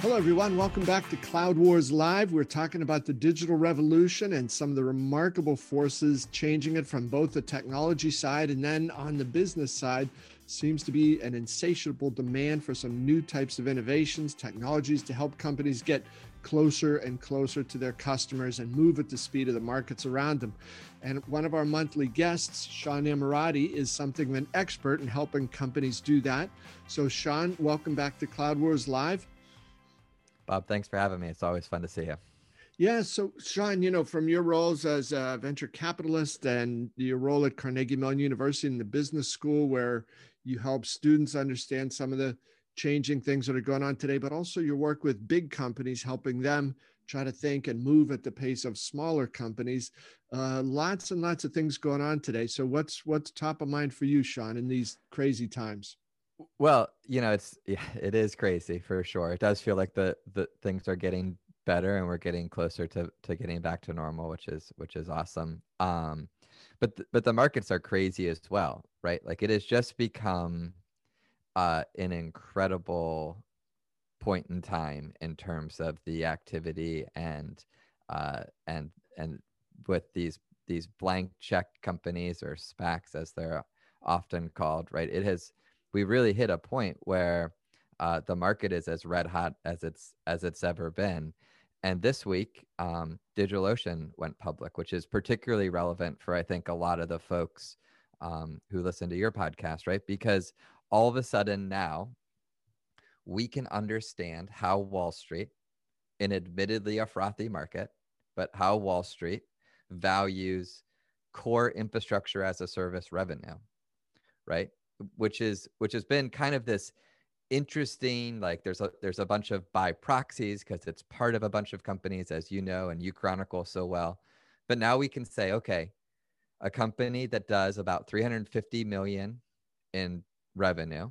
Hello, everyone. Welcome back to Cloud Wars Live. We're talking about the digital revolution and some of the remarkable forces changing it from both the technology side and then on the business side. Seems to be an insatiable demand for some new types of innovations, technologies to help companies get closer and closer to their customers and move at the speed of the markets around them. And one of our monthly guests, Sean Amirati, is something of an expert in helping companies do that. So, Sean, welcome back to Cloud Wars Live. Bob, thanks for having me. It's always fun to see you. Yeah. So, Sean, you know, from your roles as a venture capitalist and your role at Carnegie Mellon University in the business school, where you help students understand some of the changing things that are going on today, but also your work with big companies, helping them try to think and move at the pace of smaller companies. Lots and lots of things going on today. So what's top of mind for you, Sean, in these crazy times? Well, you know, it is crazy for sure. It does feel like the things are getting better and we're getting closer to getting back to normal, which is awesome. But the markets are crazy as well, right? Like it has just become an incredible point in time in terms of the activity and with these blank check companies or SPACs as they're often called, right? We really hit a point where the market is as red hot as it's ever been. And this week, DigitalOcean went public, which is particularly relevant for, I think, a lot of the folks who listen to your podcast, right? Because all of a sudden now we can understand how Wall Street, in admittedly a frothy market, but how Wall Street values core infrastructure as a service revenue, right? Which has been kind of this interesting, like there's a bunch of by proxies because it's part of a bunch of companies, as you know, and you chronicle so well. But now we can say, okay, a company that does about $350 million in revenue,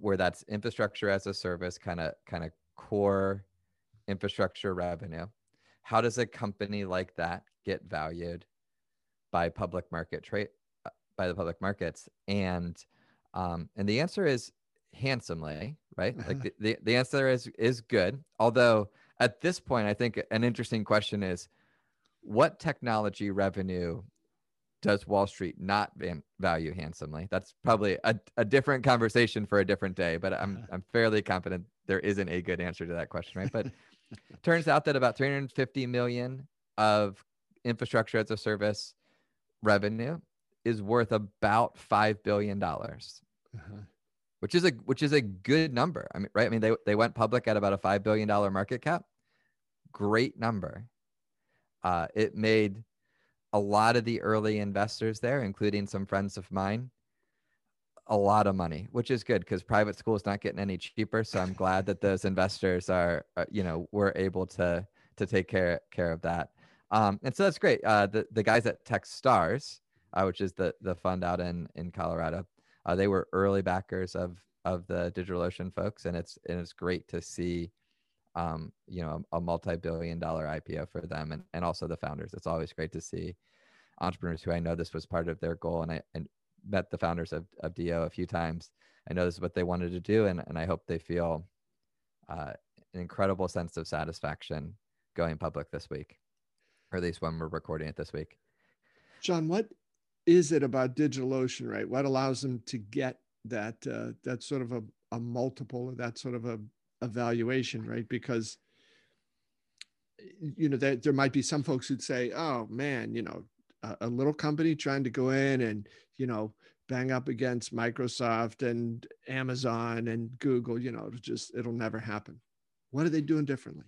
where that's infrastructure as a service, kind of core infrastructure revenue, how does a company like that get valued by public market trade? By the public markets? And the answer is handsomely, right? Like the answer is good. Although at this point, I think an interesting question is what technology revenue does Wall Street not value handsomely? That's probably a different conversation for a different day, but I'm fairly confident there isn't a good answer to that question, right? But it turns out that about 350 million of infrastructure as a service revenue is worth about $5 billion, which is a good number. I mean, right? I mean, they went public at about a $5 billion market cap. Great number. It made a lot of the early investors there, including some friends of mine, a lot of money, which is good because private school is not getting any cheaper. So I'm glad that those investors were able to take care of that. And so that's great. The guys at TechStars, which is the fund out in Colorado. They were early backers of the DigitalOcean folks, and it's great to see, a multi-billion-dollar IPO for them, and also the founders. It's always great to see entrepreneurs who I know this was part of their goal, and I met the founders of DO a few times. I know this is what they wanted to do, and I hope they feel an incredible sense of satisfaction going public this week, or at least when we're recording it this week. John, what is it about DigitalOcean, right? What allows them to get that sort of a multiple or that sort of a valuation, right? Because, you know, there might be some folks who'd say, oh man, you know, a little company trying to go in and, you know, bang up against Microsoft and Amazon and Google, you know, it'll never happen. What are they doing differently?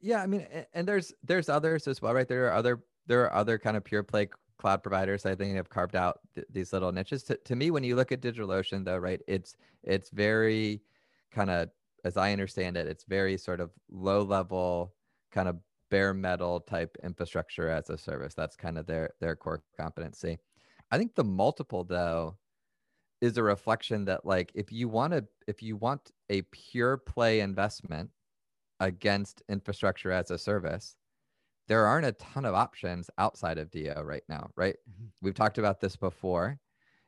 Yeah. I mean, and there's others as well, right? There are other kind of pure play cloud providers, I think, have carved out these little niches. To me, when you look at DigitalOcean, though, right, it's very kind of, as I understand it, it's very sort of low level, kind of bare metal type infrastructure as a service. That's kind of their core competency. I think the multiple, though, is a reflection that, like, if you want a pure play investment against infrastructure as a service, there aren't a ton of options outside of DO right now, right? Mm-hmm. We've talked about this before.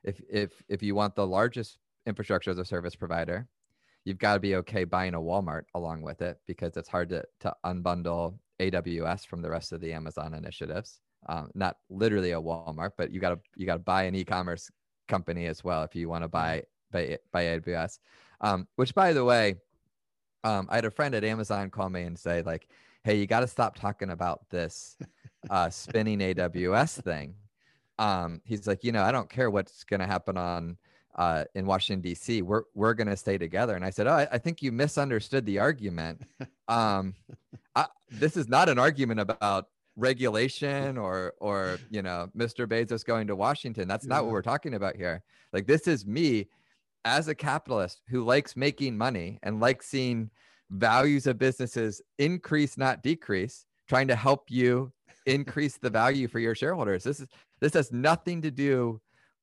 If you want the largest infrastructure as a service provider, you've got to be okay buying a Walmart along with it, because it's hard to unbundle AWS from the rest of the Amazon initiatives. Not literally a Walmart, but you got to buy an e-commerce company as well if you want to buy AWS. Which, by the way, I had a friend at Amazon call me and say, like, hey, you got to stop talking about this spinning AWS thing. He's like, you know, I don't care what's going to happen on in Washington, DC, we're going to stay together. And I said, oh, I think you misunderstood the argument. This is not an argument about regulation or, you know, Mr. Bezos going to Washington. That's not what we're talking about here. Like, this is me as a capitalist who likes making money and likes seeing values of businesses increase, not decrease, trying to help you increase the value for your shareholders. This has nothing to do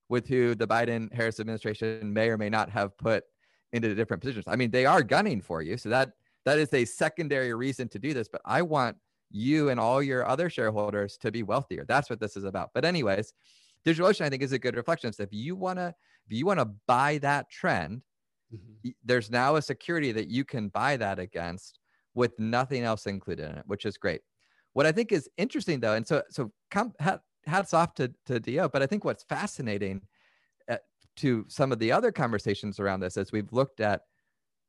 with who the Biden-Harris administration may or may not have put into different positions. I mean, they are gunning for you. So that is a secondary reason to do this. But I want you and all your other shareholders to be wealthier. That's what this is about. But anyways, DigitalOcean, I think, is a good reflection. So if you want to buy that trend, there's now a security that you can buy that against with nothing else included in it, which is great. What I think is interesting, though, and hats off to DO, but I think what's fascinating to some of the other conversations around this is we've looked at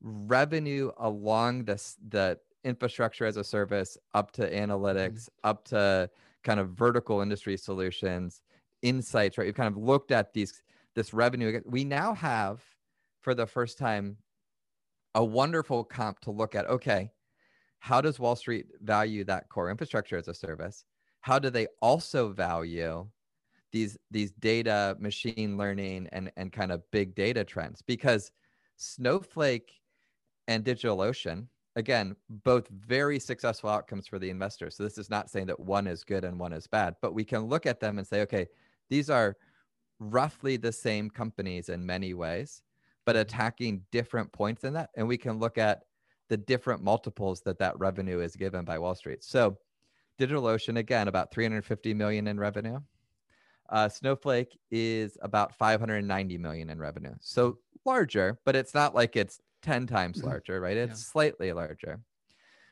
revenue along the infrastructure as a service up to analytics, up to kind of vertical industry solutions, insights, right? We've kind of looked at this revenue. We now have, for the first time, a wonderful comp to look at, okay, how does Wall Street value that core infrastructure as a service? How do they also value these data, machine learning, and kind of big data trends? Because Snowflake and DigitalOcean, again, both very successful outcomes for the investors. So this is not saying that one is good and one is bad, but we can look at them and say, okay, these are roughly the same companies in many ways, but attacking different points in that. And we can look at the different multiples that revenue is given by Wall Street. So DigitalOcean, again, about $350 million in revenue. Snowflake is about $590 million in revenue. So larger, but it's not like it's 10 times larger, right? It's slightly larger.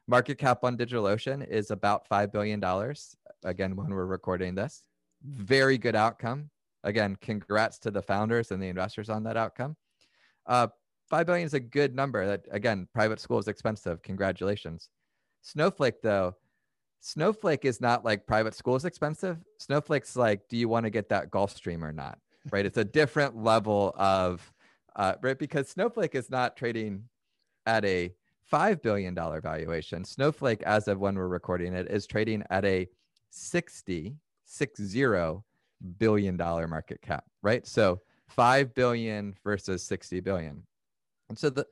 Market cap on DigitalOcean is about $5 billion. Again, when we're recording this, very good outcome. Again, congrats to the founders and the investors on that outcome. $5 billion is a good number. That, again, private school is expensive. Congratulations. Snowflake, though, Snowflake is not like private school is expensive. Snowflake's like, do you want to get that Gulfstream or not? Right? It's a different level of, right? Because Snowflake is not trading at a $5 billion valuation. Snowflake, as of when we're recording it, is trading at a $60 billion market cap, right? So 5 billion versus 60 billion. And so the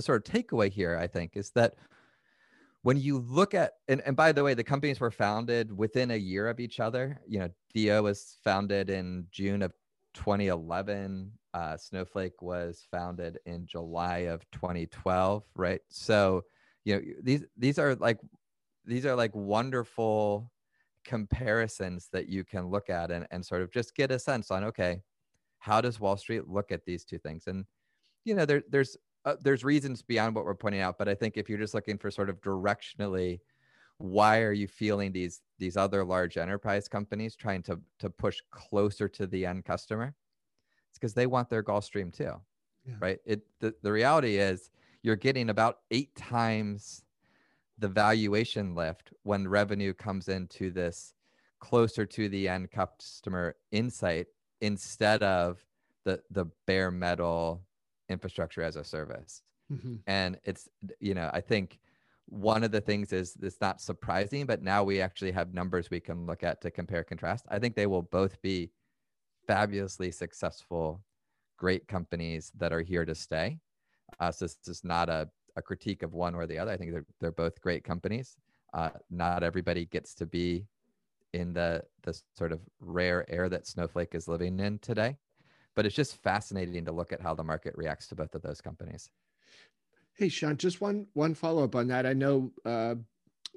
sort of takeaway here, I think, is that when you look at, and by the way, the companies were founded within a year of each other. You know, DO was founded in June of 2011. Snowflake was founded in July of 2012, right? So, you know, these are like wonderful comparisons that you can look at and sort of just get a sense on, okay, how does Wall Street look at these two things? And, you know, there's reasons beyond what we're pointing out, but I think if you're just looking for sort of directionally, why are you feeling these other large enterprise companies trying to push closer to the end customer? It's because they want their Gulfstream too, right? The reality is you're getting about 8 times the valuation lift when revenue comes into this closer to the end customer insight instead of the bare metal infrastructure as a service. And it's, you know, I think one of the things is it's not surprising, but now we actually have numbers we can look at to compare contrast. I think they will both be fabulously successful, great companies that are here to stay. So this is not a critique of one or the other. I think they're both great companies. Not everybody gets to be in the sort of rare air that Snowflake is living in today. But it's just fascinating to look at how the market reacts to both of those companies. Hey, Sean, just one follow-up on that. I know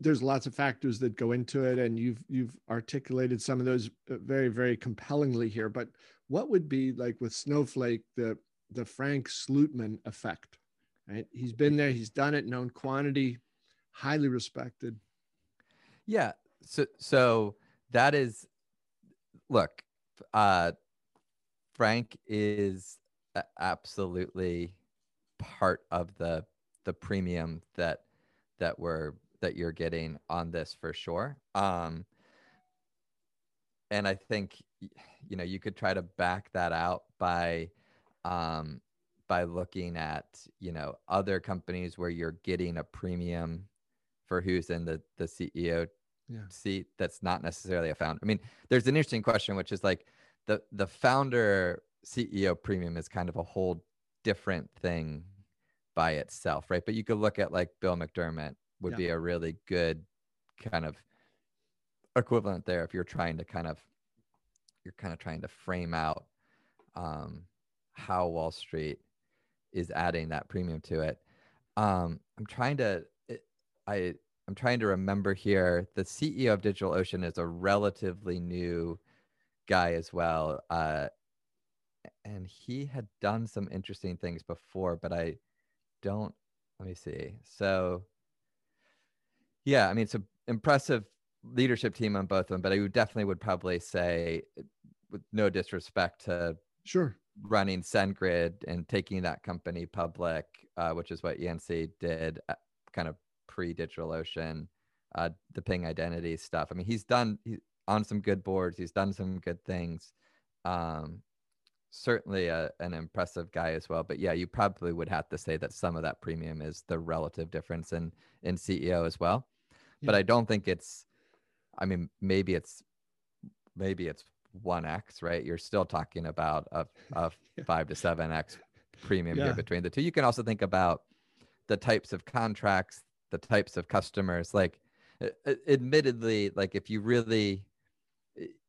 there's lots of factors that go into it, and you've articulated some of those very, very compellingly here. But what would be, like with Snowflake, the Frank Slootman effect, right? He's been there, he's done it, known quantity, highly respected. Yeah. So that is, look, Frank is absolutely part of the premium that you're getting on this for sure. And I think, you know, you could try to back that out by looking at, you know, other companies where you're getting a premium for who's in the CEO seat. That's not necessarily a founder. I mean, there's an interesting question, which is like the founder CEO premium is kind of a whole different thing by itself, right? But you could look at like Bill McDermott would be a really good kind of equivalent there if you're trying to trying to frame out how Wall Street is adding that premium to it. I'm trying to remember here. The CEO of DigitalOcean is a relatively new guy as well, and he had done some interesting things before, but I don't. Let me see. So, yeah, I mean, it's an impressive leadership team on both of them, but I definitely would probably say, with no disrespect to running SendGrid and taking that company public, which is what ENC did kind of pre-DigitalOcean, the Ping Identity stuff. I mean, he's on some good boards. He's done some good things. Certainly an impressive guy as well. But yeah, you probably would have to say that some of that premium is the relative difference in CEO as well. Yeah. But I don't think it's, I mean, maybe it's 1x, right? You're still talking about a 5 to 7x premium here between the two. You can also think about the types of contracts, the types of customers. Like, admittedly, like if you really,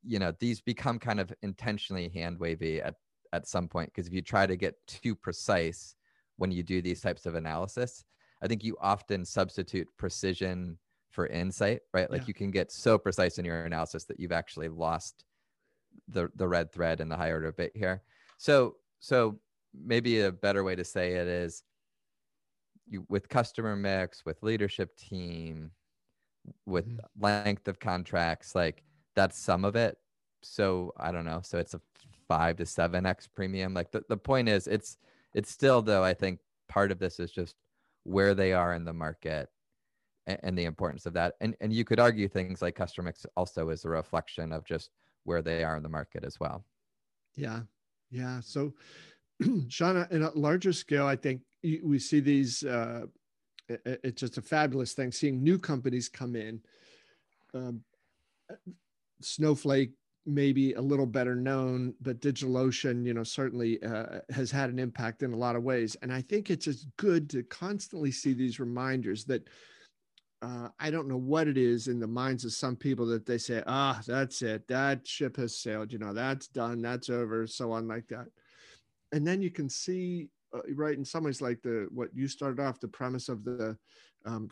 you know, these become kind of intentionally hand wavy at some point, because if you try to get too precise when you do these types of analysis, I think you often substitute precision for insight, right? Like you can get so precise in your analysis that you've actually lost the red thread and the high order bit here. So maybe a better way to say it is, you, with customer mix, with leadership team, with length of contracts, like that's some of it. So I don't know. So it's a 5 to 7x premium. Like the point is, it's still, though, I think part of this is just where they are in the market and the importance of that. And you could argue things like customer mix also is a reflection of just where they are in the market as well. Yeah. Yeah. So Sean, in a larger scale, I think we see these, it's just a fabulous thing, seeing new companies come in. Snowflake, maybe a little better known, but DigitalOcean, you know, certainly has had an impact in a lot of ways. And I think it's just good to constantly see these reminders that, I don't know what it is in the minds of some people that they say, that's it. That ship has sailed. You know, that's done. That's over. So on like that. And then you can see, right, in some ways, like what you started off, the premise of the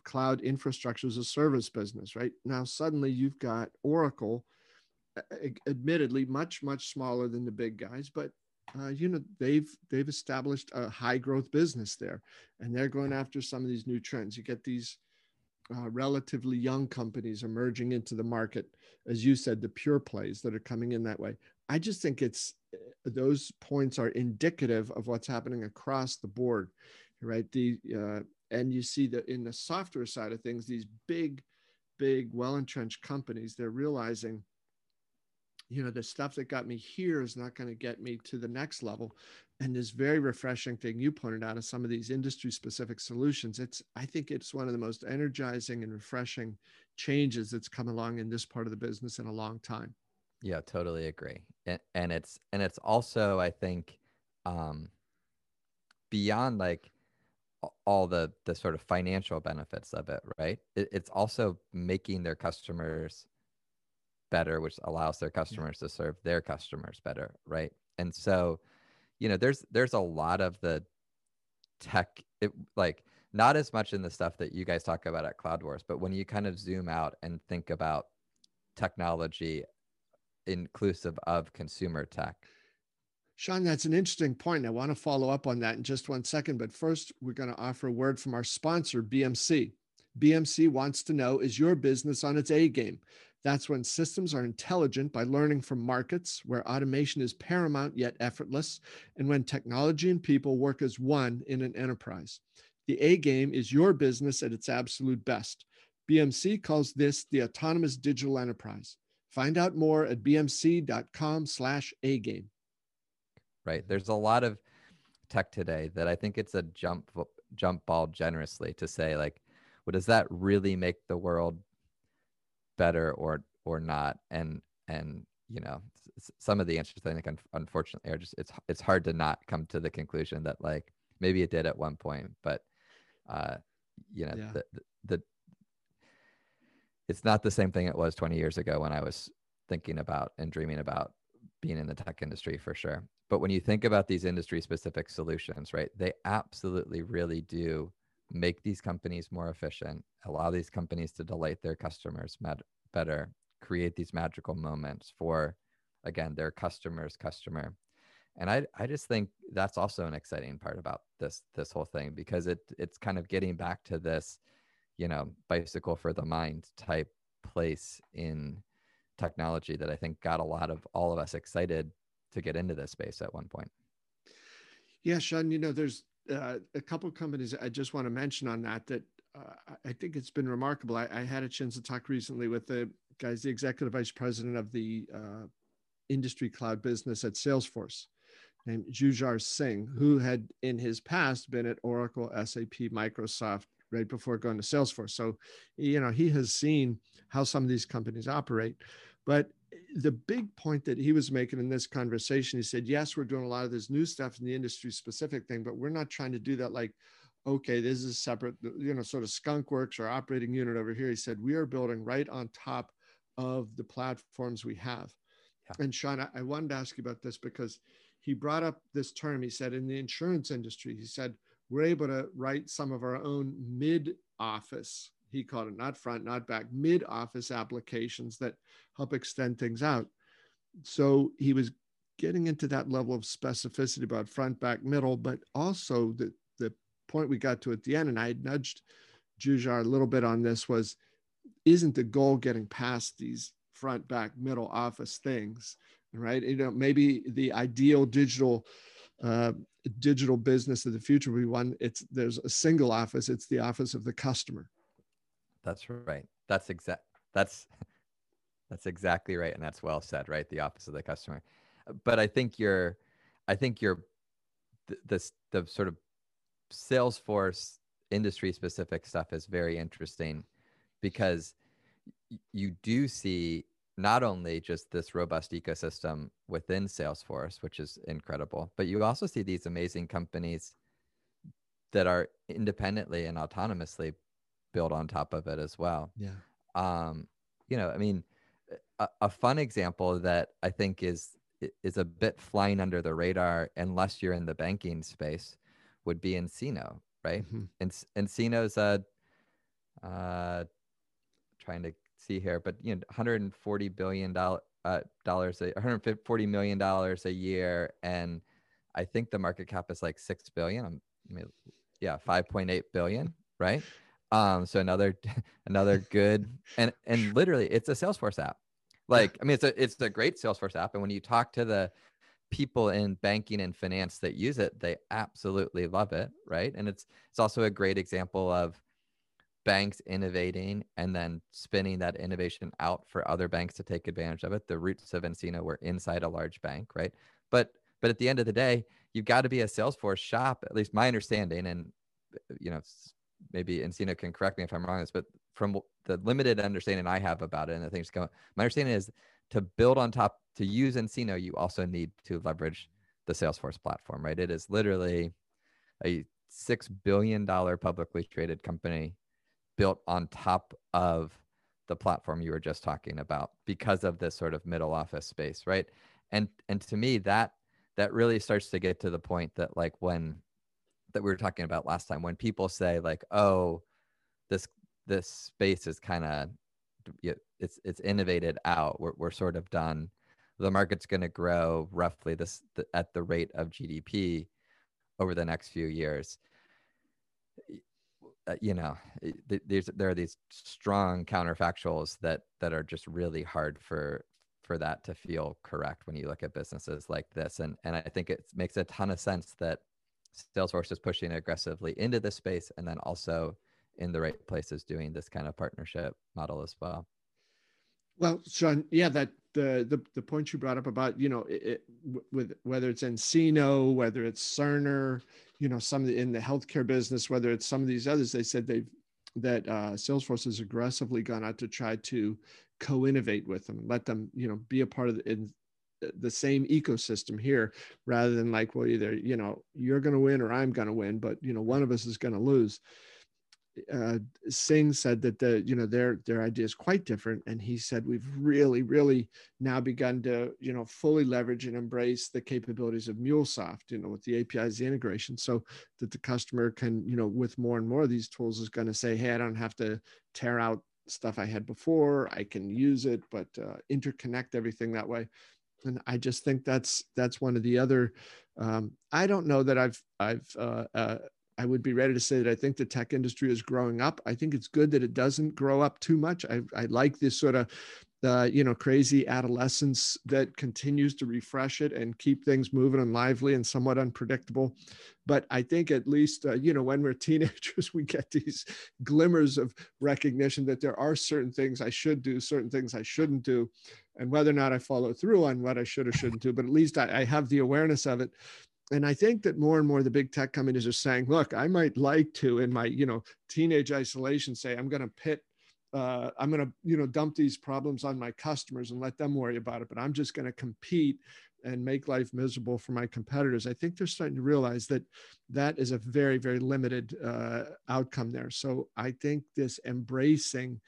cloud infrastructure as a service business, right? Now, suddenly you've got Oracle, admittedly much, much smaller than the big guys, but you know, they've established a high growth business there, and they're going after some of these new trends. You get these relatively young companies emerging into the market, as you said, the pure plays that are coming in that way. I just think it's, those points are indicative of what's happening across the board, right? And you see that in the software side of things, these big, well-entrenched companies, they're realizing, you know, the stuff that got me here is not going to get me to the next level. And this very refreshing thing you pointed out of some of these industry-specific solutions, I think it's one of the most energizing and refreshing changes that's come along in this part of the business in a long time. Yeah, totally agree. And it's also, I think, beyond like all the sort of financial benefits of it, right? It's also making their customers better, which allows their customers to serve their customers better, right? And so, you know, there's a lot of the tech, like not as much in the stuff that you guys talk about at Cloud Wars, but when you kind of zoom out and think about technology inclusive of consumer tech, Sean, that's an interesting point. I want to follow up on that in just one second, but first we're going to offer a word from our sponsor, BMC. BMC wants to know, is your business on its A game? That's when systems are intelligent by learning from markets, where automation is paramount yet effortless, and when technology and people work as one in an enterprise. The A game is your business at its absolute best. BMC calls this the autonomous digital enterprise. Find out more at bmc.com/agame. Right. There's a lot of tech today that I think it's a jump ball generously to say, like, well, does that really make the world better or not? And you know, some of the answers I think unfortunately are just, it's hard to not come to the conclusion that, like, maybe it did at one point, but you know, yeah. It's not the same thing it was 20 years ago when I was thinking about and dreaming about being in the tech industry, for sure. But when you think about these industry specific solutions, right, they absolutely really do make these companies more efficient, allow these companies to delight their customers better, create these magical moments for, again, their customer's customer. And I just think that's also an exciting part about this whole thing, because it's kind of getting back to this, you know, bicycle for the mind type place in technology that I think got a lot of all of us excited to get into this space at one point. Yeah, Sean, you know, there's a couple of companies I just want to mention on that I think it's been remarkable. I had a chance to talk recently with the guys, the executive vice president of the industry cloud business at Salesforce, named Jujar Singh, who had in his past been at Oracle, SAP, Microsoft, right before going to Salesforce. So, you know, he has seen how some of these companies operate. But the big point that he was making in this conversation, he said, yes, we're doing a lot of this new stuff in the industry specific thing, but we're not trying to do that like, okay, this is separate, you know, sort of skunk works or operating unit over here. He said, we are building right on top of the platforms we have. Yeah. And Sean, I wanted to ask you about this because he brought up this term. He said, in the insurance industry, he said, we're able to write some of our own mid-office, he called it, not front, not back, mid-office applications that help extend things out. So he was getting into that level of specificity about front, back, middle, but also the point we got to at the end, and I had nudged Jujar a little bit on this, was, isn't the goal getting past these front, back, middle office things, right? You know, maybe the ideal digital business of the future will be one, there's a single office, it's the office of the customer. That's right. That's exactly right. And that's well said, right? The office of the customer. But I think the sort of Salesforce industry specific stuff is very interesting, because you do see not only just this robust ecosystem within Salesforce, which is incredible, but you also see these amazing companies that are independently and autonomously built on top of it as well. Yeah. You know, I mean, a fun example that I think is a bit flying under the radar, unless you're in the banking space, would be Encino, right? Mm-hmm. Encino's trying to see here, but you know, $140 million a year, and I think the market cap is like 6 billion. Yeah, 5.8 billion, right? So another good, and literally it's a Salesforce app. Like, I mean, it's a great Salesforce app, and when you talk to the people in banking and finance that use it, they absolutely love it, right? And it's also a great example of banks innovating and then spinning that innovation out for other banks to take advantage of it. The roots of Encino were inside a large bank, right? But at the end of the day, you've got to be a Salesforce shop, at least my understanding, and you know, maybe Encino can correct me if I'm wrong on this, but from the limited understanding I have about it, and the things come up, my understanding is to build on top, to use Encino, you also need to leverage the Salesforce platform, right? It is literally a $6 billion publicly traded company built on top of the platform you were just talking about, because of this sort of middle office space, right? And to me, that really starts to get to the point that, like, that we were talking about last time, when people say, like, oh, this space is kind of, it's innovated out, we're sort of done. the market's going to grow roughly this at the rate of GDP over the next few years. You know, there are these strong counterfactuals that are just really hard for that to feel correct when you look at businesses like this. And I think it makes a ton of sense that Salesforce is pushing aggressively into this space, and then also in the right places doing this kind of partnership model as well. Well, Sean, yeah, that the point you brought up about, you know, with whether it's Encino, whether it's Cerner, you know, some of in the healthcare business, whether it's some of these others, they said that Salesforce has aggressively gone out to try to co-innovate with them, let them, you know, be a part of the same ecosystem here, rather than like, well, either, you know, you're going to win or I'm going to win, but, you know, one of us is going to lose. Singh said that their idea is quite different, and he said we've really now begun to, you know, fully leverage and embrace the capabilities of MuleSoft, you know, with the APIs, the integration, so that the customer can, you know, with more and more of these tools, is going to say, hey, I don't have to tear out stuff I had before, I can use it, but interconnect everything that way. And I just think that's one of the other. I don't know that I would be ready to say that I think the tech industry is growing up. I think it's good that it doesn't grow up too much. I like this sort of, you know, crazy adolescence that continues to refresh it and keep things moving and lively and somewhat unpredictable. But I think at least, you know, when we're teenagers, we get these glimmers of recognition that there are certain things I should do, certain things I shouldn't do, and whether or not I follow through on what I should or shouldn't do. But at least I have the awareness of it. And I think that more and more the big tech companies are saying, look, I might like to, in my, you know, teenage isolation, say, I'm going to dump these problems on my customers and let them worry about it, but I'm just going to compete and make life miserable for my competitors. I think they're starting to realize that is a very, very limited outcome there. So I think this embracing,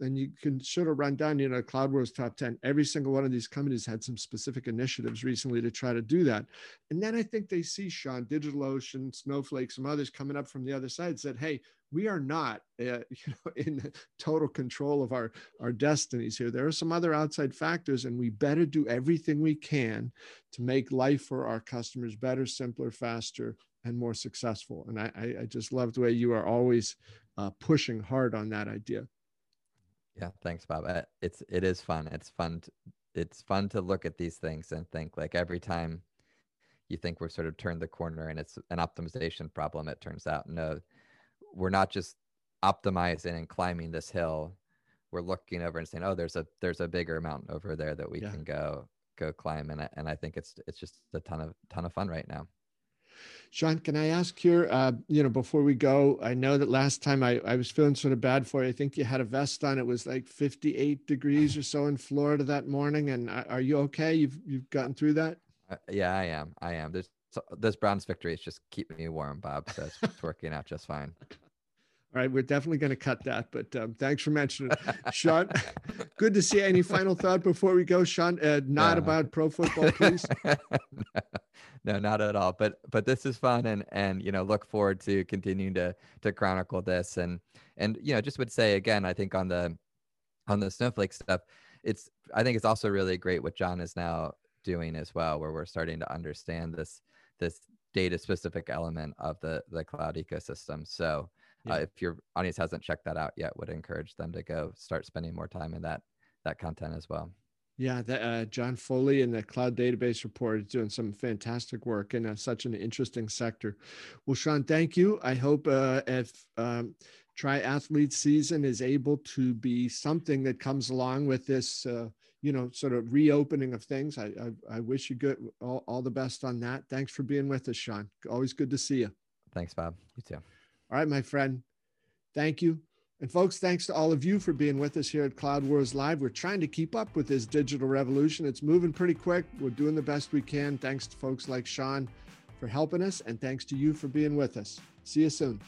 and you can sort of run down, you know, CloudWare's top 10. Every single one of these companies had some specific initiatives recently to try to do that. And then I think they see, Sean, DigitalOcean, Snowflake, some others coming up from the other side, said, hey, we are not in total control of our destinies here. There are some other outside factors, and we better do everything we can to make life for our customers better, simpler, faster, and more successful. And I just love the way you are always pushing hard on that idea. Yeah, thanks, Bob. It is fun. It's fun to look at these things and think, like, every time you think we're sort of turned the corner and it's an optimization problem, it turns out, no, we're not just optimizing and climbing this hill. We're looking over and saying, oh, there's a bigger mountain over there that we can go climb. And I think it's just a ton of fun right now. Sean, can I ask here, you know, before we go, I know that last time I was feeling sort of bad for you. I think you had a vest on. It was like 58 degrees or so in Florida that morning. And are you okay? You've gotten through that? Yeah, I am. This Browns victory is just keeping me warm, Bob. So it's working out just fine. All right. We're definitely going to cut that, but thanks for mentioning it. Sean, good to see you. Any final thought before we go, Sean? Not about pro football, please. No, not at all. But this is fun, and you know, look forward to continuing to chronicle this, and you know, just would say again, I think on the Snowflake stuff, I think it's also really great what John is now doing as well, where we're starting to understand this data specific element of the cloud ecosystem. So if your audience hasn't checked that out yet, would encourage them to go start spending more time in that content as well. Yeah, John Foley and the Cloud Database Report is doing some fantastic work in such an interesting sector. Well, Sean, thank you. I hope if triathlete season is able to be something that comes along with this, you know, sort of reopening of things. I wish you good all the best on that. Thanks for being with us, Sean. Always good to see you. Thanks, Bob. You too. All right, my friend. Thank you. And folks, thanks to all of you for being with us here at Cloud Wars Live. We're trying to keep up with this digital revolution. It's moving pretty quick. We're doing the best we can. Thanks to folks like Sean for helping us, and thanks to you for being with us. See you soon.